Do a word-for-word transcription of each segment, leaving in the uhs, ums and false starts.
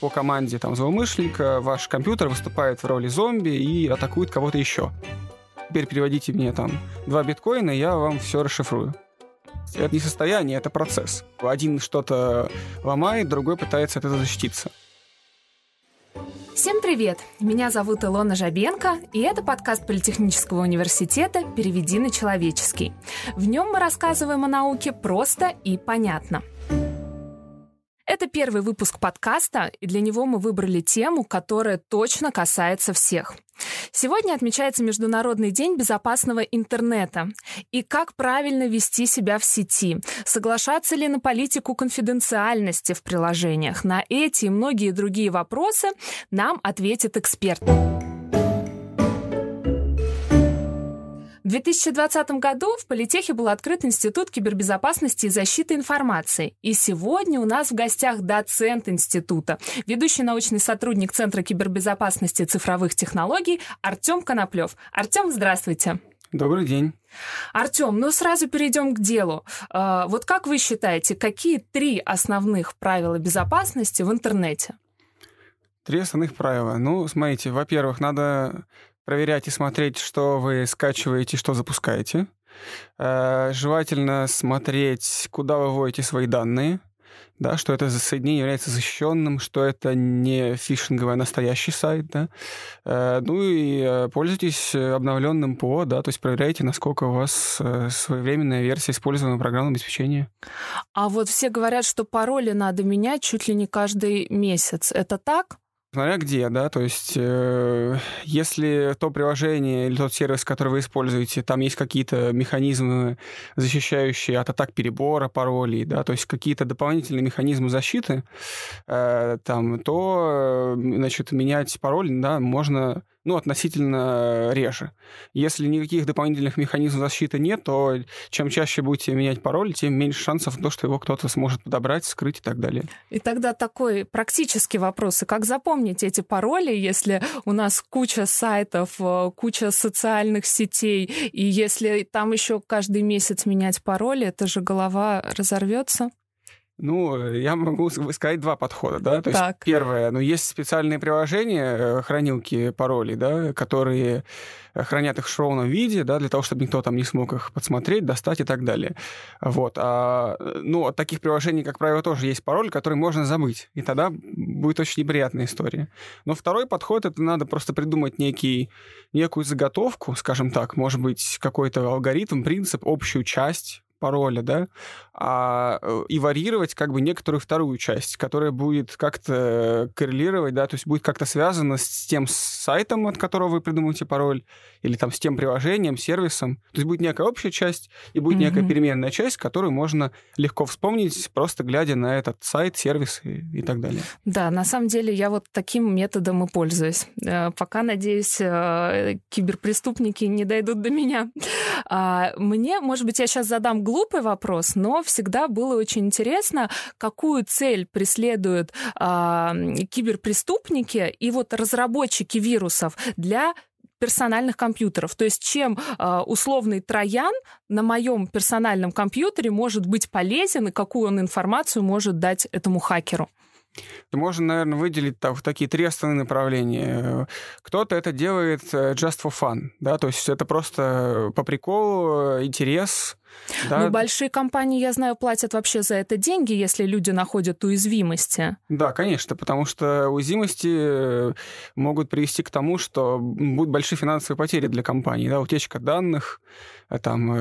по команде там, злоумышленника ваш компьютер выступает в роли зомби и атакует кого-то еще. Теперь переводите мне там два биткоина, и я вам все расшифрую. Это не состояние, это процесс. Один что-то ломает, другой пытается от этого защититься. Всем привет! Меня зовут Илона Жабенко, и это подкаст Политехнического университета «Переведи на человеческий». В нем мы рассказываем о науке просто и понятно. Это первый выпуск подкаста, и для него мы выбрали тему, которая точно касается всех. Сегодня отмечается Международный день безопасного интернета. И как правильно вести себя в сети? Соглашаться ли на политику конфиденциальности в приложениях? На эти и многие другие вопросы нам ответит эксперт. В две тысячи двадцатом году в Политехе был открыт Институт кибербезопасности и защиты информации. И сегодня у нас в гостях доцент института, ведущий научный сотрудник Центра кибербезопасности и цифровых технологий Артём Коноплёв. Артём, здравствуйте. Добрый день. Артём, ну сразу перейдем к делу. Вот как вы считаете, какие три основных правила безопасности в интернете? Три основных правила. Ну, смотрите, во-первых, надо проверять и смотреть, что вы скачиваете, что запускаете. Желательно смотреть, куда вы вводите свои данные, да, что это соединение является защищенным, что это не фишинговый, а настоящий сайт. Да. Ну и пользуйтесь обновленным ПО, да, то есть проверяйте, насколько у вас своевременная версия использованного программного обеспечения. А вот все говорят, что пароли надо менять чуть ли не каждый месяц. Это так? Смотря где, да, то есть э, если то приложение или тот сервис, который вы используете, там есть какие-то механизмы, защищающие от атак перебора паролей, да, то есть какие-то дополнительные механизмы защиты, э, там, то, значит, менять пароль, да, можно, ну, относительно реже. Если никаких дополнительных механизмов защиты нет, то чем чаще будете менять пароль, тем меньше шансов на то, что его кто-то сможет подобрать, скрыть и так далее. И тогда такой практический вопрос, и как запомнить эти пароли, если у нас куча сайтов, куча социальных сетей, и если там еще каждый месяц менять пароли, это же голова разорвется. Ну, я могу сказать два подхода, да. То так. есть первое, ну, есть специальные приложения, хранилки паролей, да, которые хранят их в шифрованном виде, да, для того, чтобы никто там не смог их подсмотреть, достать и так далее. Вот. А, ну, от таких приложений, как правило, тоже есть пароль, который можно забыть, и тогда будет очень неприятная история. Но второй подход, это надо просто придумать некий, некую заготовку, скажем так, может быть, какой-то алгоритм, принцип, общую часть пароля, да, а, и варьировать как бы некоторую вторую часть, которая будет как-то коррелировать, да, то есть будет как-то связана с тем сайтом, от которого вы придумываете пароль, или там с тем приложением, сервисом. То есть будет некая общая часть и будет mm-hmm. некая переменная часть, которую можно легко вспомнить, просто глядя на этот сайт, сервис и, и так далее. Да, на самом деле я вот таким методом и пользуюсь. Пока, надеюсь, киберпреступники не дойдут до меня. Мне, может быть, я сейчас задам глупый вопрос, но всегда было очень интересно, какую цель преследуют э, киберпреступники и вот разработчики вирусов для персональных компьютеров. То есть чем э, условный троян на моем персональном компьютере может быть полезен и какую он информацию может дать этому хакеру? Можно, наверное, выделить так, такие три основные направления. Кто-то это делает just for fun, да, то есть это просто по приколу, интерес. Да. Но большие компании, я знаю, платят вообще за это деньги, если люди находят уязвимости. Да, конечно, потому что уязвимости могут привести к тому, что будут большие финансовые потери для компании, да, утечка данных там,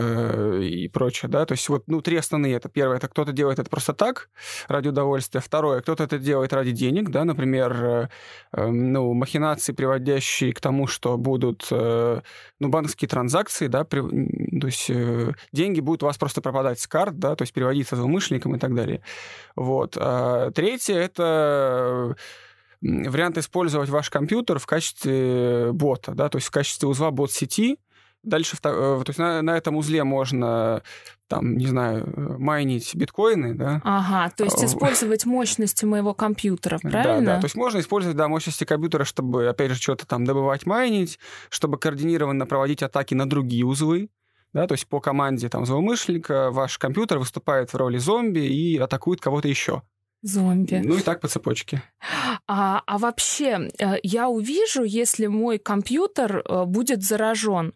и прочее. Да. То есть вот, ну, три основные. Это первое, это кто-то делает это просто так, ради удовольствия. Второе, кто-то это делает ради денег, да, например, ну, махинации, приводящие к тому, что будут, ну, банковские транзакции, да, при... то есть деньги будут у вас просто пропадать с карт, да, то есть переводиться злоумышленникам и так далее. Вот. А третье — это вариант использовать ваш компьютер в качестве бота, да, то есть в качестве узла бот-сети. Дальше то есть на, на этом узле можно, там, не знаю, майнить биткоины, да. Ага, то есть использовать мощности моего компьютера, правильно? Да, да, то есть можно использовать, да, мощности компьютера, чтобы, опять же, что-то там добывать, майнить, чтобы координированно проводить атаки на другие узлы. Да, то есть по команде там, злоумышленника ваш компьютер выступает в роли зомби и атакует кого-то еще. Зомби. Ну и так по цепочке. А, а вообще, я увижу, если мой компьютер будет заражен?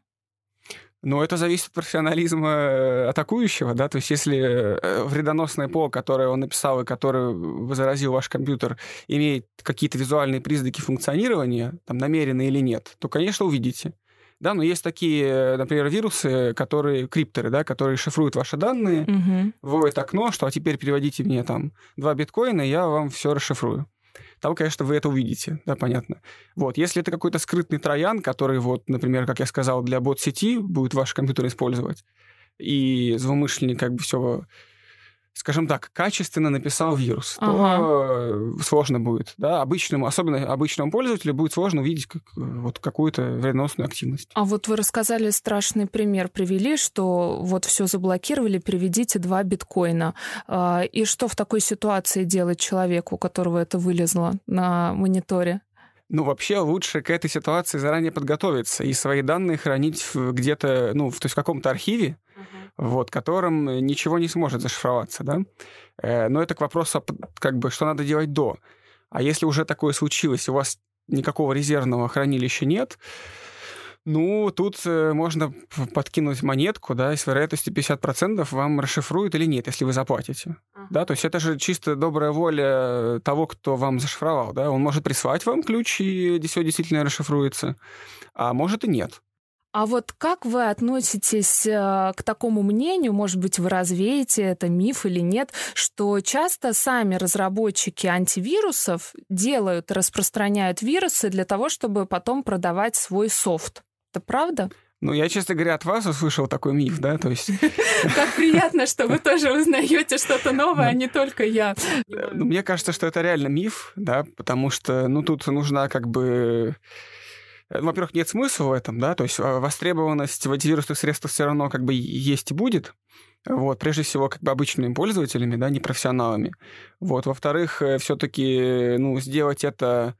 Ну, это зависит от профессионализма атакующего, да, то есть если вредоносное ПО, которое он написал и которое заразил ваш компьютер, имеет какие-то визуальные признаки функционирования, там, намеренно или нет, то, конечно, увидите. Да, но есть такие, например, вирусы, которые, крипторы, да, которые шифруют ваши данные, угу. вводят окно, что а теперь переводите мне там два биткоина, и я вам все расшифрую. Там, конечно, вы это увидите, да, понятно. Вот, если это какой-то скрытный троян, который, вот, например, как я сказал, для бот-сети будет ваш компьютер использовать, и злоумышленник как бы все, скажем так, качественно написал вирус, ага. то сложно будет. Да? Обычному, особенно обычному пользователю будет сложно увидеть как, вот, какую-то вредоносную активность. А вот вы рассказали страшный пример, привели, что вот все заблокировали, переведите два биткоина. И что в такой ситуации делать человеку, у которого это вылезло на мониторе? Ну, вообще лучше к этой ситуации заранее подготовиться и свои данные хранить где-то, ну, в, то есть в каком-то архиве, вот, которым ничего не сможет зашифроваться, да? Но это к вопросу, как бы, что надо делать до. А если уже такое случилось, у вас никакого резервного хранилища нет, ну, тут можно подкинуть монетку, да, и с вероятностью пятьдесят процентов вам расшифруют или нет, если вы заплатите. Uh-huh. Да, то есть это же чисто добрая воля того, кто вам зашифровал, да? Он может прислать вам ключ, и все действительно расшифруется, а может и нет. А вот как вы относитесь к такому мнению, может быть, вы развеете это, миф или нет, что часто сами разработчики антивирусов делают, распространяют вирусы для того, чтобы потом продавать свой софт? Это правда? Ну, я, честно говоря, от вас услышал такой миф, да, то есть... Как приятно, что вы тоже узнаете что-то новое, а не только я. Мне кажется, что это реально миф, да, потому что, ну, тут нужна как бы... Во-первых, нет смысла в этом, да, то есть востребованность в антивирусных средствах все равно как бы есть и будет, вот, прежде всего, как бы обычными пользователями, да, не профессионалами, вот, во-вторых, все-таки, ну, сделать это,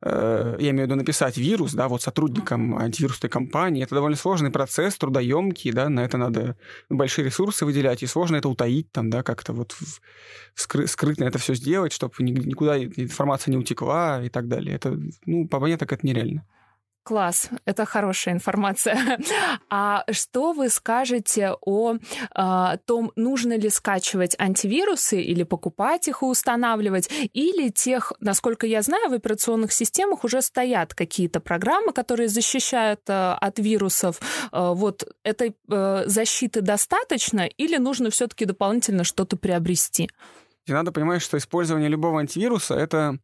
э, я имею в виду написать вирус, да, вот, сотрудникам антивирусной компании, это довольно сложный процесс, трудоемкий, да, на это надо большие ресурсы выделять, и сложно это утаить, там, да, как-то вот скры- скрытно это все сделать, чтобы никуда информация не утекла и так далее, это, ну, по мне, так это нереально. Класс, это хорошая информация. А что вы скажете о э, том, нужно ли скачивать антивирусы или покупать их и устанавливать, или тех, насколько я знаю, в операционных системах уже стоят какие-то программы, которые защищают э, от вирусов. Э, вот этой э, защиты достаточно или нужно все-таки дополнительно что-то приобрести? И надо понимать, что использование любого антивируса — это...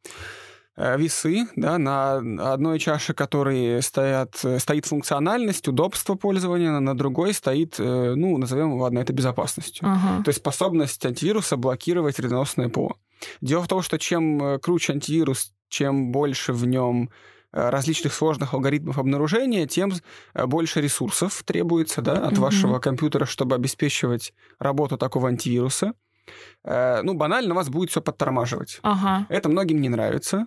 весы, да, на одной чаше которой стоят, стоит функциональность, удобство пользования, на другой стоит, ну, назовем, ладно, это безопасностью. Ага. То есть способность антивируса блокировать вредоносное ПО. Дело в том, что чем круче антивирус, чем больше в нем различных сложных алгоритмов обнаружения, тем больше ресурсов требуется, да, от mm-hmm. вашего компьютера, чтобы обеспечивать работу такого антивируса. Ну, банально, вас будет все подтормаживать. Ага. Это многим не нравится,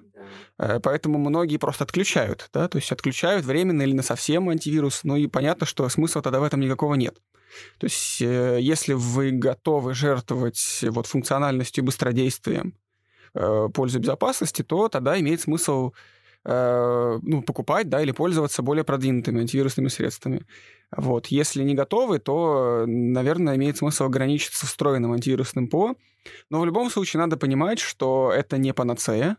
поэтому многие просто отключают, да, то есть отключают временно или на совсем антивирус, ну и понятно, что смысла тогда в этом никакого нет. То есть если вы готовы жертвовать вот, функциональностью и быстродействием в пользу безопасности, то тогда имеет смысл ну, покупать, да, или пользоваться более продвинутыми антивирусными средствами. Вот. Если не готовы, то, наверное, имеет смысл ограничиться встроенным антивирусным ПО. Но в любом случае надо понимать, что это не панацея.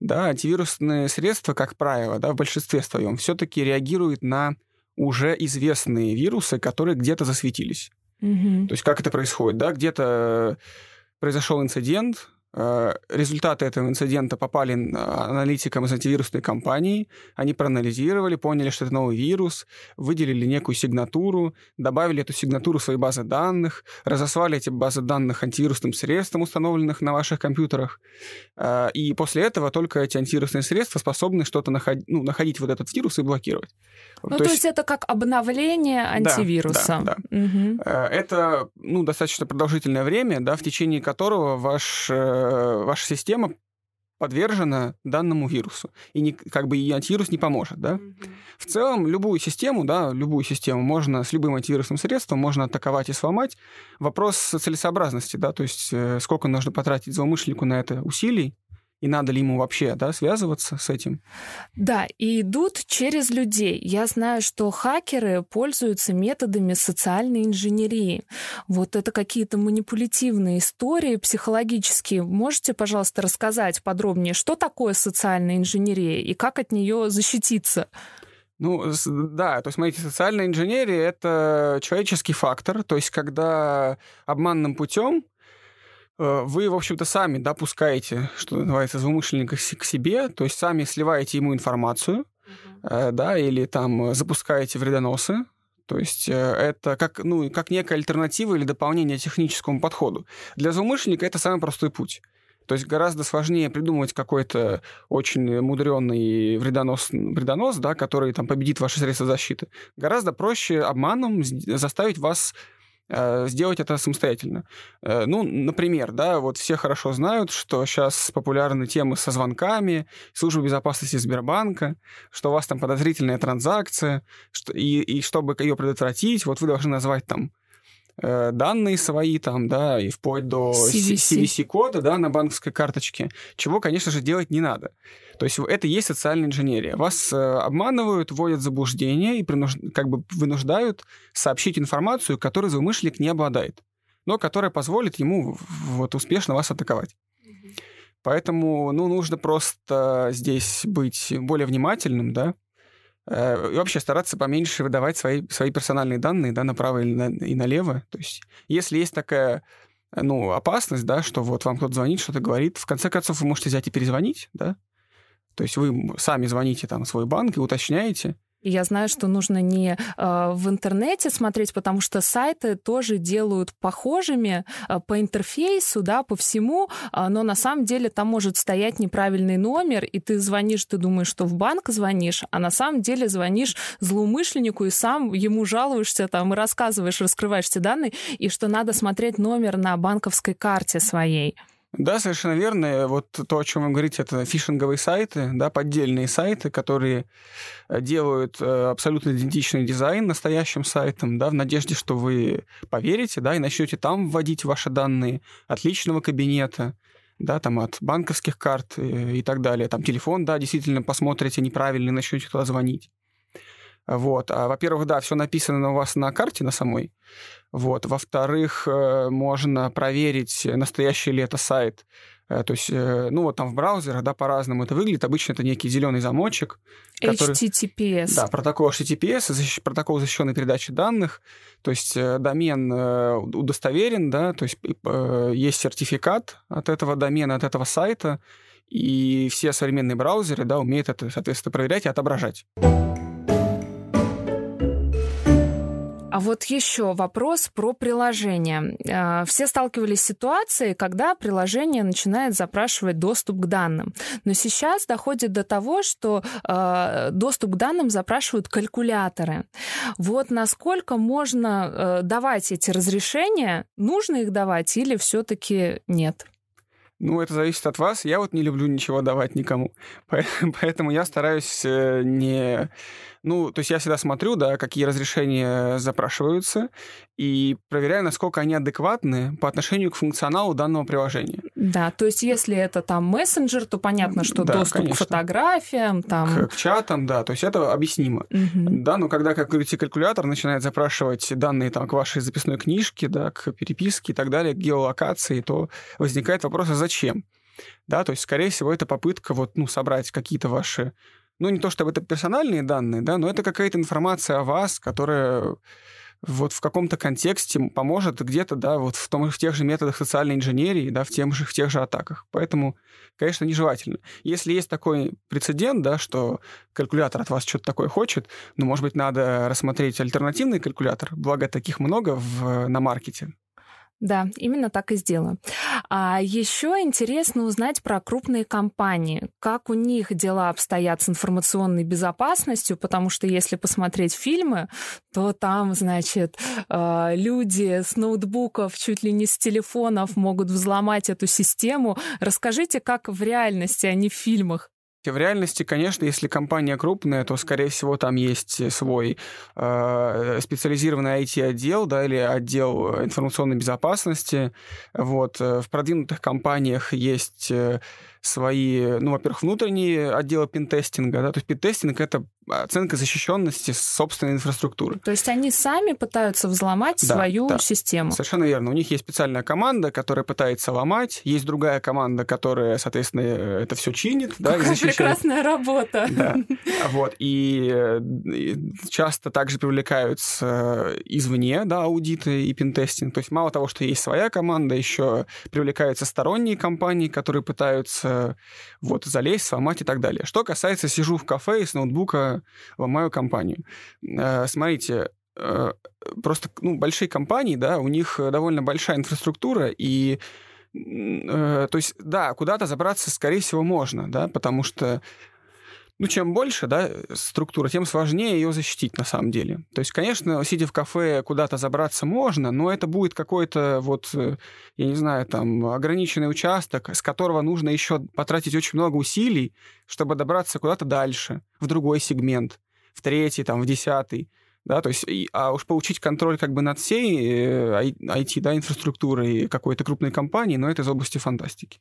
Да, антивирусные средства, как правило, да, в большинстве своем все-таки реагируют на уже известные вирусы, которые где-то засветились. Mm-hmm. То есть как это происходит? Да? Где-то произошел инцидент, результаты этого инцидента попали аналитикам из антивирусной компании, они проанализировали, поняли, что это новый вирус, выделили некую сигнатуру, добавили эту сигнатуру в свои базы данных, разослали эти базы данных антивирусным средствам, установленных на ваших компьютерах, и после этого только эти антивирусные средства способны что-то находить, ну, находить вот этот вирус и блокировать. Ну, то, то есть... есть это как обновление антивируса. Да, да, да. Угу. Это, ну, достаточно продолжительное время, да, в течение которого ваш... ваша система подвержена данному вирусу. И не, как бы и антивирус не поможет. Да? Mm-hmm. В целом, любую систему, да, любую систему можно с любым антивирусным средством можно атаковать и сломать. Вопрос целесообразности, да, то есть э, сколько нужно потратить злоумышленнику на это усилий, и надо ли ему вообще, да, связываться с этим? Да, и идут через людей. Я знаю, что хакеры пользуются методами социальной инженерии. Вот это какие-то манипулятивные истории психологические. Можете, пожалуйста, рассказать подробнее, что такое социальная инженерия и как от нее защититься? Ну, да, то есть, смотрите, социальная инженерия — это человеческий фактор, то есть когда обманным путем вы, в общем-то, сами допускаете, что называется, злоумышленника к себе, то есть сами сливаете ему информацию, mm-hmm. да, или там запускаете вредоносы. То есть это как, ну, как некая альтернатива или дополнение техническому подходу. Для злоумышленника это самый простой путь. То есть гораздо сложнее придумывать какой-то очень мудрёный вредонос, вредонос, да, который там победит ваши средства защиты. Гораздо проще обманом заставить вас сделать это самостоятельно. Ну, например, да, вот все хорошо знают, что сейчас популярны темы со звонками, службы безопасности Сбербанка, что у вас там подозрительная транзакция, что, и, и чтобы ее предотвратить, вот вы должны назвать там данные свои, там, да, и вплоть до си ви си кода, да, на банковской карточке, чего, конечно же, делать не надо. То есть это и есть социальная инженерия. Вас э, обманывают, вводят в заблуждение и принуж... как бы вынуждают сообщить информацию, которой злоумышленник не обладает, но которая позволит ему вот, успешно вас атаковать. Mm-hmm. Поэтому ну, нужно просто здесь быть более внимательным, да, и вообще стараться поменьше выдавать свои, свои персональные данные, да, направо и налево. То есть если есть такая ну, опасность, да, что вот вам кто-то звонит, что-то говорит, в конце концов вы можете взять и перезвонить, да? То есть вы сами звоните там, в свой банк и уточняете. Я знаю, что нужно не э, в интернете смотреть, потому что сайты тоже делают похожими э, по интерфейсу, да, по всему, э, но на самом деле там может стоять неправильный номер, и ты звонишь, ты думаешь, что в банк звонишь, а на самом деле звонишь злоумышленнику и сам ему жалуешься, там, и рассказываешь, раскрываешь те данные, и что надо смотреть номер на банковской карте своей. Да, совершенно верно. Вот то, о чем вы говорите, это фишинговые сайты, да, поддельные сайты, которые делают абсолютно идентичный дизайн настоящим сайтам, да, в надежде, что вы поверите, да, и начнете там вводить ваши данные от личного кабинета, да, там от банковских карт и, и так далее. Там телефон, да, действительно посмотрите неправильно и начнете туда звонить. Вот. А, во-первых, да, все написано у вас на карте, на самой. Вот. Во-вторых, можно проверить, настоящий ли это сайт. То есть, ну, вот там в браузерах, да, по-разному это выглядит. Обычно это некий зеленый замочек. Который... эйч ти ти пи эс. Да, протокол эйч ти ти пи эс, защ... протокол защищенной передачи данных. То есть домен удостоверен, да, то есть есть сертификат от этого домена, от этого сайта. И все современные браузеры, да, умеют это, соответственно, проверять и отображать. А вот еще вопрос про приложение. Все сталкивались с ситуацией, когда приложение начинает запрашивать доступ к данным. Но сейчас доходит до того, что доступ к данным запрашивают калькуляторы. Вот насколько можно давать эти разрешения? Нужно их давать или все-таки нет? Ну, это зависит от вас. Я вот не люблю ничего давать никому. Поэтому я стараюсь не... Ну, то есть я всегда смотрю, да, какие разрешения запрашиваются, и проверяю, насколько они адекватны по отношению к функционалу данного приложения. Да, то есть если это там мессенджер, то понятно, что да, доступ, конечно, к фотографиям, там... К, к чатам, да, то есть это объяснимо. Угу. Да, но когда, как говорите, калькулятор начинает запрашивать данные там, к вашей записной книжке, да, к переписке и так далее, к геолокации, то возникает вопрос, а зачем? Да, то есть, скорее всего, это попытка вот, ну, собрать какие-то ваши... Ну, не то чтобы это персональные данные, да, но это какая-то информация о вас, которая вот в каком-то контексте поможет где-то, да, вот в, том, в тех же методах социальной инженерии, да, в, тем же, в тех же атаках. Поэтому, конечно, нежелательно. Если есть такой прецедент, да, что калькулятор от вас что-то такое хочет, ну, может быть, надо рассмотреть альтернативный калькулятор, благо таких много в, на маркете. Да, именно так и сделаю. А еще интересно узнать про крупные компании. Как у них дела обстоят с информационной безопасностью, потому что если посмотреть фильмы, то там, значит, люди с ноутбуков, чуть ли не с телефонов могут взломать эту систему. Расскажите, как в реальности, а не в фильмах. В реальности, конечно, если компания крупная, то, скорее всего, там есть свой э, специализированный ай ти-отдел, да, или отдел информационной безопасности. Вот. В продвинутых компаниях есть свои, ну, во-первых, внутренние отделы пентестинга. Да, то есть пентестинг — это оценка защищенности собственной инфраструктуры. То есть они сами пытаются взломать да, свою да. систему. Совершенно верно. У них есть специальная команда, которая пытается ломать, есть другая команда, которая, соответственно, это все чинит. Да, и защищает. Прекрасная работа. Да. Вот. И, и часто также привлекаются извне да, аудиты и пентестинг. То есть мало того, что есть своя команда, еще привлекаются сторонние компании, которые пытаются вот, залезть, сломать и так далее. Что касается сижу в кафе и с ноутбука ломаю компанию. Смотрите, просто ну, большие компании, да, у них довольно большая инфраструктура, и то есть, да, куда-то забраться, скорее всего, можно, да, потому что ну, чем больше, да, структура, тем сложнее ее защитить на самом деле. То есть, конечно, сидя в кафе, куда-то забраться можно, но это будет какой-то вот, я не знаю, там, ограниченный участок, с которого нужно еще потратить очень много усилий, чтобы добраться куда-то дальше, в другой сегмент, в третий, там, в десятый. Да, то есть, и, а уж получить контроль как бы над всей ай ти, да, инфраструктурой какой-то крупной компании, но это из области фантастики.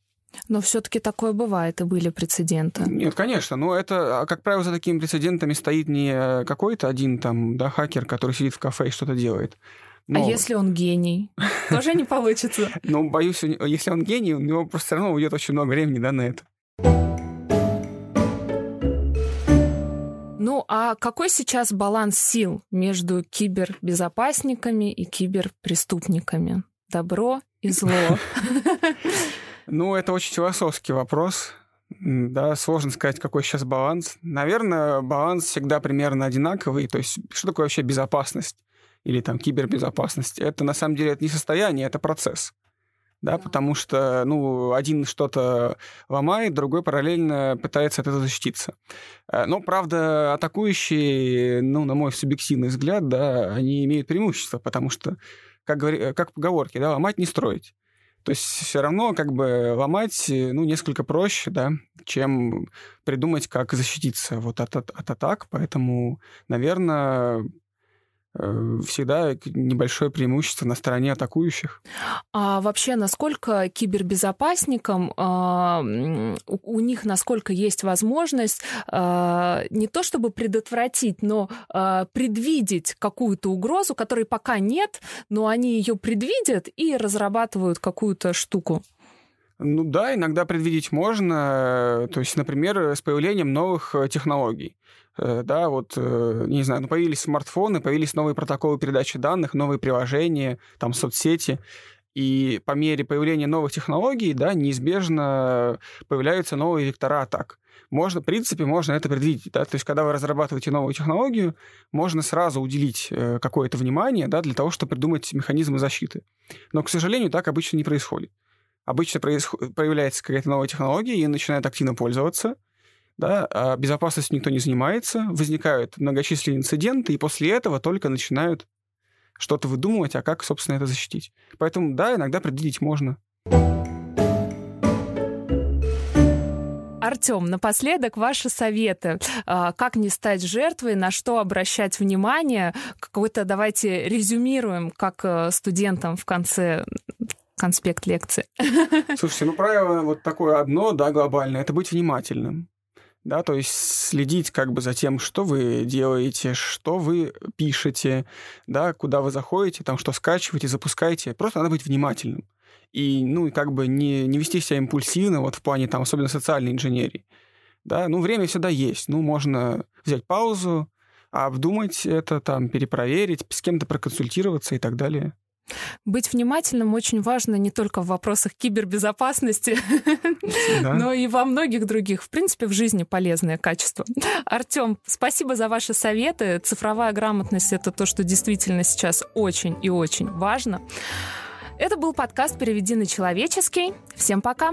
Но все-таки такое бывает, и были прецеденты. Нет, конечно, но это, как правило, за такими прецедентами стоит не какой-то один там, да, хакер, который сидит в кафе и что-то делает. Но... А если он гений? Тоже не получится. Ну, боюсь, если он гений, у него просто все равно уйдет очень много времени, да, на это. Ну, а какой сейчас баланс сил между кибербезопасниками и киберпреступниками? Добро и зло. Ну, это очень философский вопрос. Да, сложно сказать, какой сейчас баланс. Наверное, баланс всегда примерно одинаковый. То есть, что такое вообще безопасность или там кибербезопасность? Это, на самом деле, это не состояние, это процесс. Да, да. Потому что, ну, один что-то ломает, другой параллельно пытается от этого защититься. Но, правда, атакующие, ну, на мой субъективный взгляд, да, они имеют преимущество, потому что, как, как поговорки, да, ломать не строить. То есть все равно как бы ломать ну, несколько проще, да, чем придумать, как защититься вот от, от, от атак. Поэтому, наверное, всегда небольшое преимущество на стороне атакующих. А вообще, насколько кибербезопасникам э, у них насколько есть возможность э, не то чтобы предотвратить, но э, предвидеть какую-то угрозу, которой пока нет, но они ее предвидят и разрабатывают какую-то штуку? Ну да, иногда предвидеть можно. То есть, например, с появлением новых технологий. Да, вот, не знаю, ну, появились смартфоны, появились новые протоколы передачи данных, новые приложения, там, соцсети. И по мере появления новых технологий, да, неизбежно появляются новые вектора атак. Можно, в принципе, можно это предвидеть. Да? То есть, когда вы разрабатываете новую технологию, можно сразу уделить какое-то внимание, да, для того, чтобы придумать механизмы защиты. Но, к сожалению, так обычно не происходит. Обычно происход... появляется какая-то новая технология и начинает активно пользоваться. Да, а безопасностью никто не занимается, возникают многочисленные инциденты, и после этого только начинают что-то выдумывать, а как, собственно, это защитить. Поэтому, да, иногда предвидеть можно. Артём, напоследок ваши советы. Как не стать жертвой, на что обращать внимание? Какой-то давайте резюмируем, как студентам в конце... конспект лекции. Слушайте, ну, правило вот такое одно, да, глобальное, это быть внимательным. Да, то есть следить как бы за тем, что вы делаете, что вы пишете, да, куда вы заходите, там, что скачиваете, запускаете. Просто надо быть внимательным. И, ну, и как бы не, не вести себя импульсивно, вот в плане, там, особенно социальной инженерии. Да, ну, время всегда есть. Ну, можно взять паузу, обдумать это, там, перепроверить, с кем-то проконсультироваться и так далее. Быть внимательным очень важно не только в вопросах кибербезопасности, да. но и во многих других. В принципе, в жизни полезное качество. Артём, спасибо за ваши советы. Цифровая грамотность — это то, что действительно сейчас очень и очень важно. Это был подкаст «Переведи на человеческий». Всем пока!